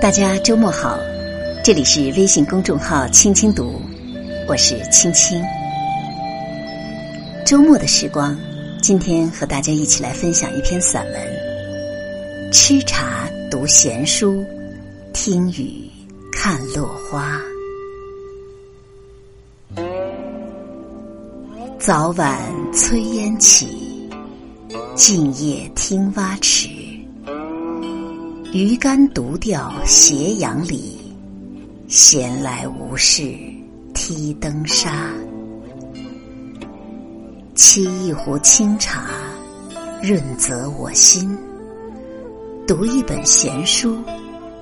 大家周末好，这里是微信公众号青青读，我是青青。周末的时光，今天和大家一起来分享一篇散文《吃茶读闲书，听雨看落花》。早晚炊烟起，静夜听蛙池。鱼竿独钓斜阳里，闲来无事踢灯沙。沏一壶清茶，润泽我心；读一本闲书，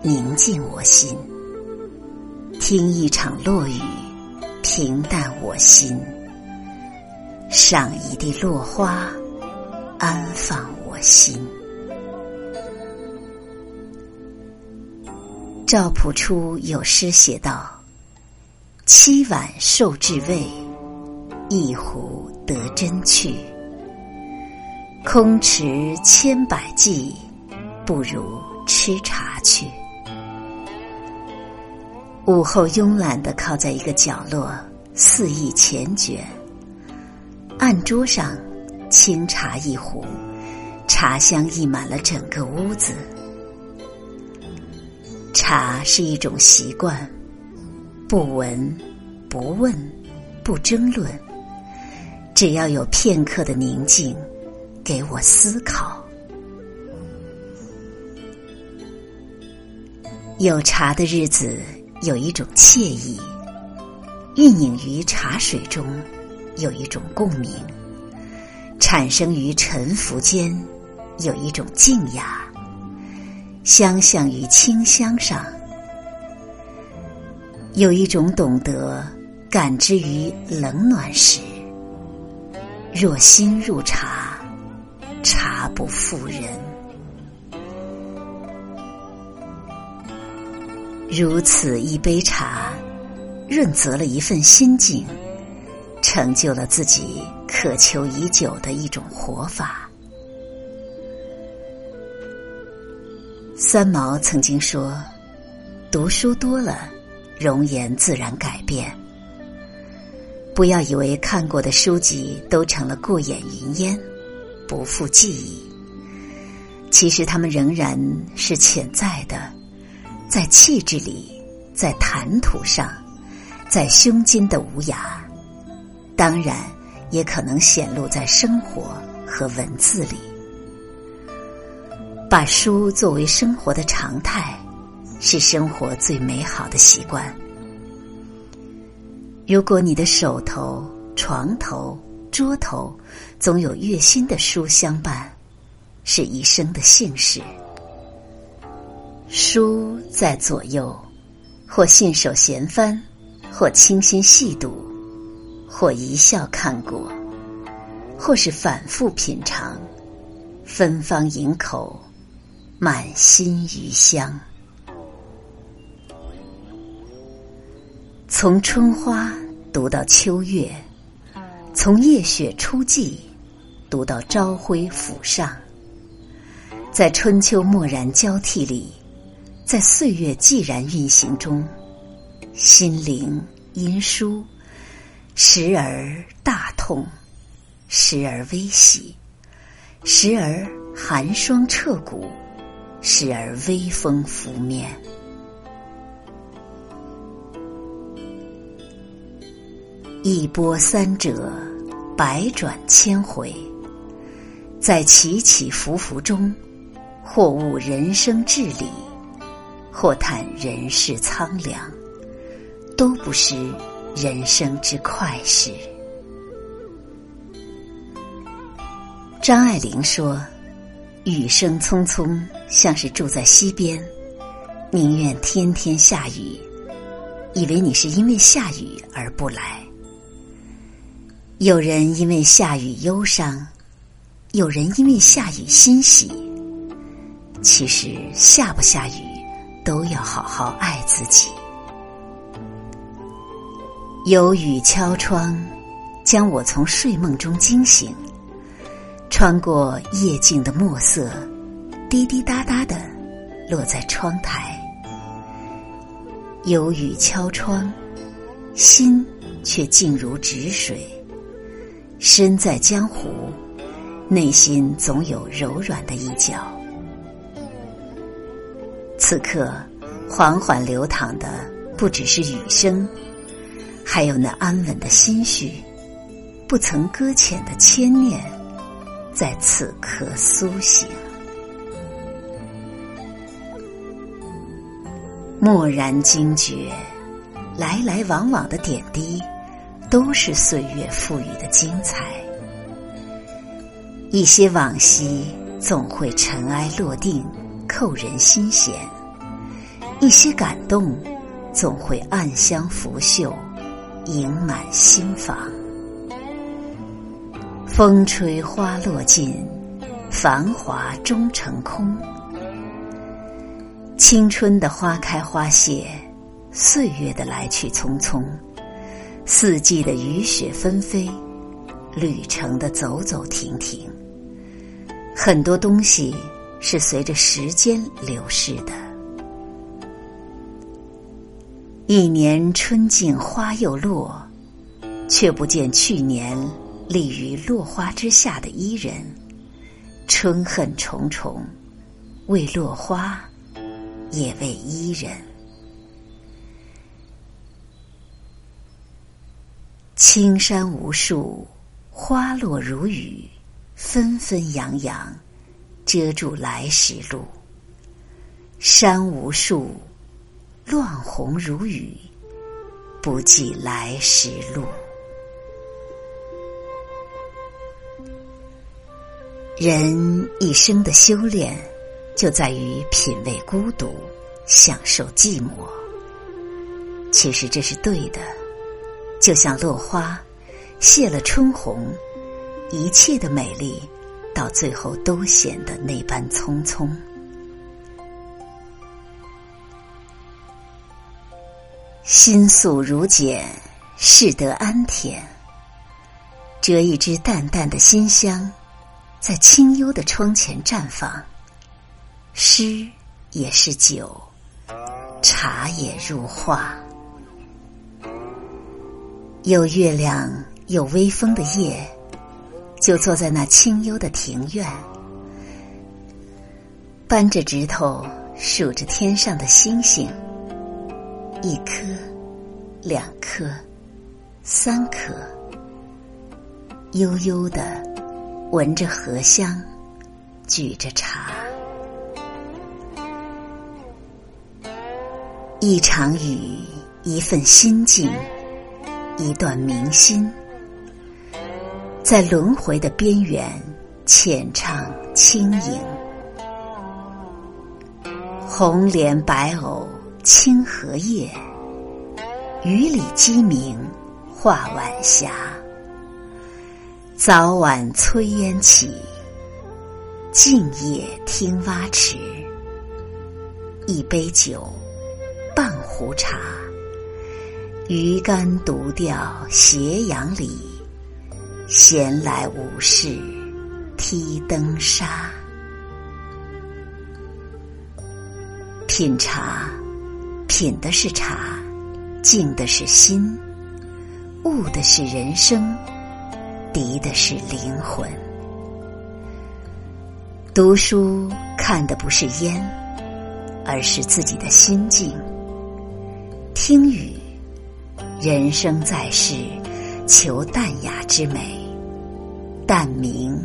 宁静我心；听一场落雨，平淡我心；赏一地落花，安放我心。赵朴初有诗写道：七碗受至味，一壶得真趣。空持千百计，不如吃茶去。午后慵懒地靠在一个角落，肆意前卷。案桌上清茶一壶，茶香溢满了整个屋子。茶是一种习惯，不闻不问不争论，只要有片刻的宁静给我思考。有茶的日子有一种惬意，蕴隐于茶水中有一种共鸣，产生于沉浮间有一种静雅，相向于清香上，有一种懂得感知于冷暖时。若心入茶，茶不负人。如此一杯茶，润泽了一份心境，成就了自己渴求已久的一种活法。三毛曾经说，读书多了，容颜自然改变。不要以为看过的书籍都成了过眼云烟，不复记忆。其实它们仍然是潜在的，在气质里，在谈吐上，在胸襟的无涯，当然也可能显露在生活和文字里。把书作为生活的常态，是生活最美好的习惯。如果你的手头、床头、桌头总有月新的书相伴，是一生的幸事。书在左右，或信手闲翻，或清心细读，或一笑看过，或是反复品尝，芬芳盈口，满心余香。从春花读到秋月，从夜雪初霁读到朝晖甫上，在春秋漠然交替里，在岁月寂然运行中，心灵因书时而大痛，时而微喜，时而寒霜彻骨，时而微风拂面。一波三折，百转千回，在起起伏伏中，或悟人生至理，或叹人世苍凉，都不失人生之快事。张爱玲说，雨声匆匆，像是住在溪边，宁愿天天下雨，以为你是因为下雨而不来。有人因为下雨忧伤，有人因为下雨欣喜。其实下不下雨都要好好爱自己。有雨敲窗，将我从睡梦中惊醒，穿过夜静的墨色，滴滴答答地落在窗台，有雨敲窗，心却静如止水。身在江湖，内心总有柔软的一角。此刻缓缓流淌的不只是雨声，还有那安稳的心绪，不曾搁浅的牵念在此刻苏醒。蓦然惊觉，来来往往的点滴都是岁月赋予的精彩。一些往昔总会尘埃落定，扣人心弦；一些感动总会暗香拂袖，盈满心房。风吹花落尽，繁华终成空。青春的花开花谢，岁月的来去匆匆，四季的雨雪纷飞，旅程的走走停停，很多东西是随着时间流逝的。一年春尽花又落，却不见去年立于落花之下的伊人。春恨重重，为落花，也为伊人。青山无数，花落如雨，纷纷扬扬，遮住来时路。山无数，乱红如雨，不计来时路。人一生的修炼，就在于品味孤独，享受寂寞。其实这是对的，就像落花谢了春红，一切的美丽到最后都显得那般匆匆。心素如简，适得安恬。折一支淡淡的馨香，在清幽的窗前绽放。诗也是酒，茶也入画。有月亮有微风的夜，就坐在那清幽的庭院，扳着指头数着天上的星星，一颗两颗三颗，悠悠地闻着荷香，举着茶。一场雨，一份心境，一段明心，在轮回的边缘浅唱轻盈。红莲白藕清荷叶，雨里鸡鸣画晚霞。早晚炊烟起，静夜听蛙池。一杯酒，半壶茶，鱼竿独钓斜阳里，闲来无事踢灯沙。品茶，品的是茶，静的是心，悟的是人生，涤的是灵魂。读书看的不是烟，而是自己的心境。听雨，人生在世，求淡雅之美，淡明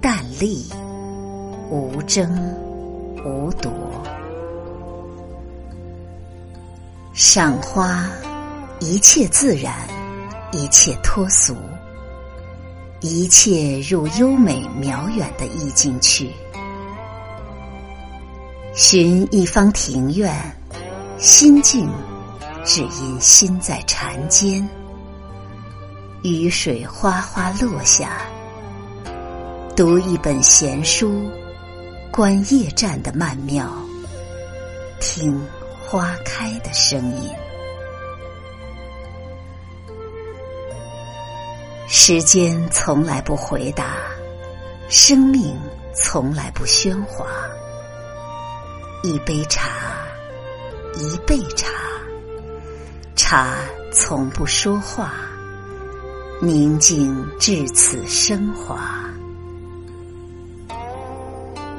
淡丽，无争无夺。赏花，一切自然，一切脱俗，一切入优美渺远的意境去。寻一方庭院，心境只因心在禅间。雨水哗哗落下，读一本闲书，观夜战的曼妙，听花开的声音。时间从来不回答，生命从来不喧哗。一杯茶，一辈茶，他从不说话，宁静至此升华。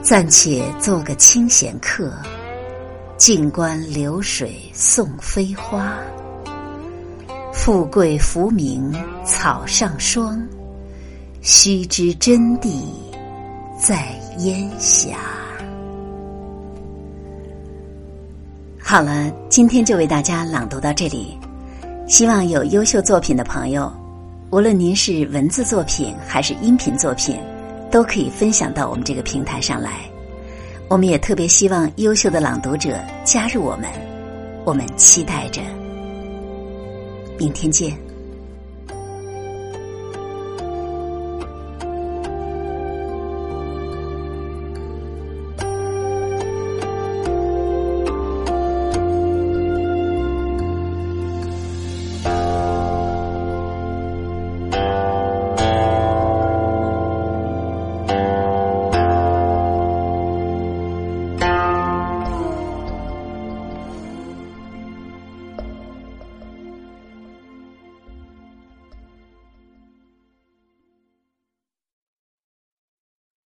暂且做个清闲客，静观流水送飞花。富贵浮名草上霜，须知真谛在烟霞。好了，今天就为大家朗读到这里。希望有优秀作品的朋友，无论您是文字作品还是音频作品，都可以分享到我们这个平台上来。我们也特别希望优秀的朗读者加入我们，我们期待着。明天见。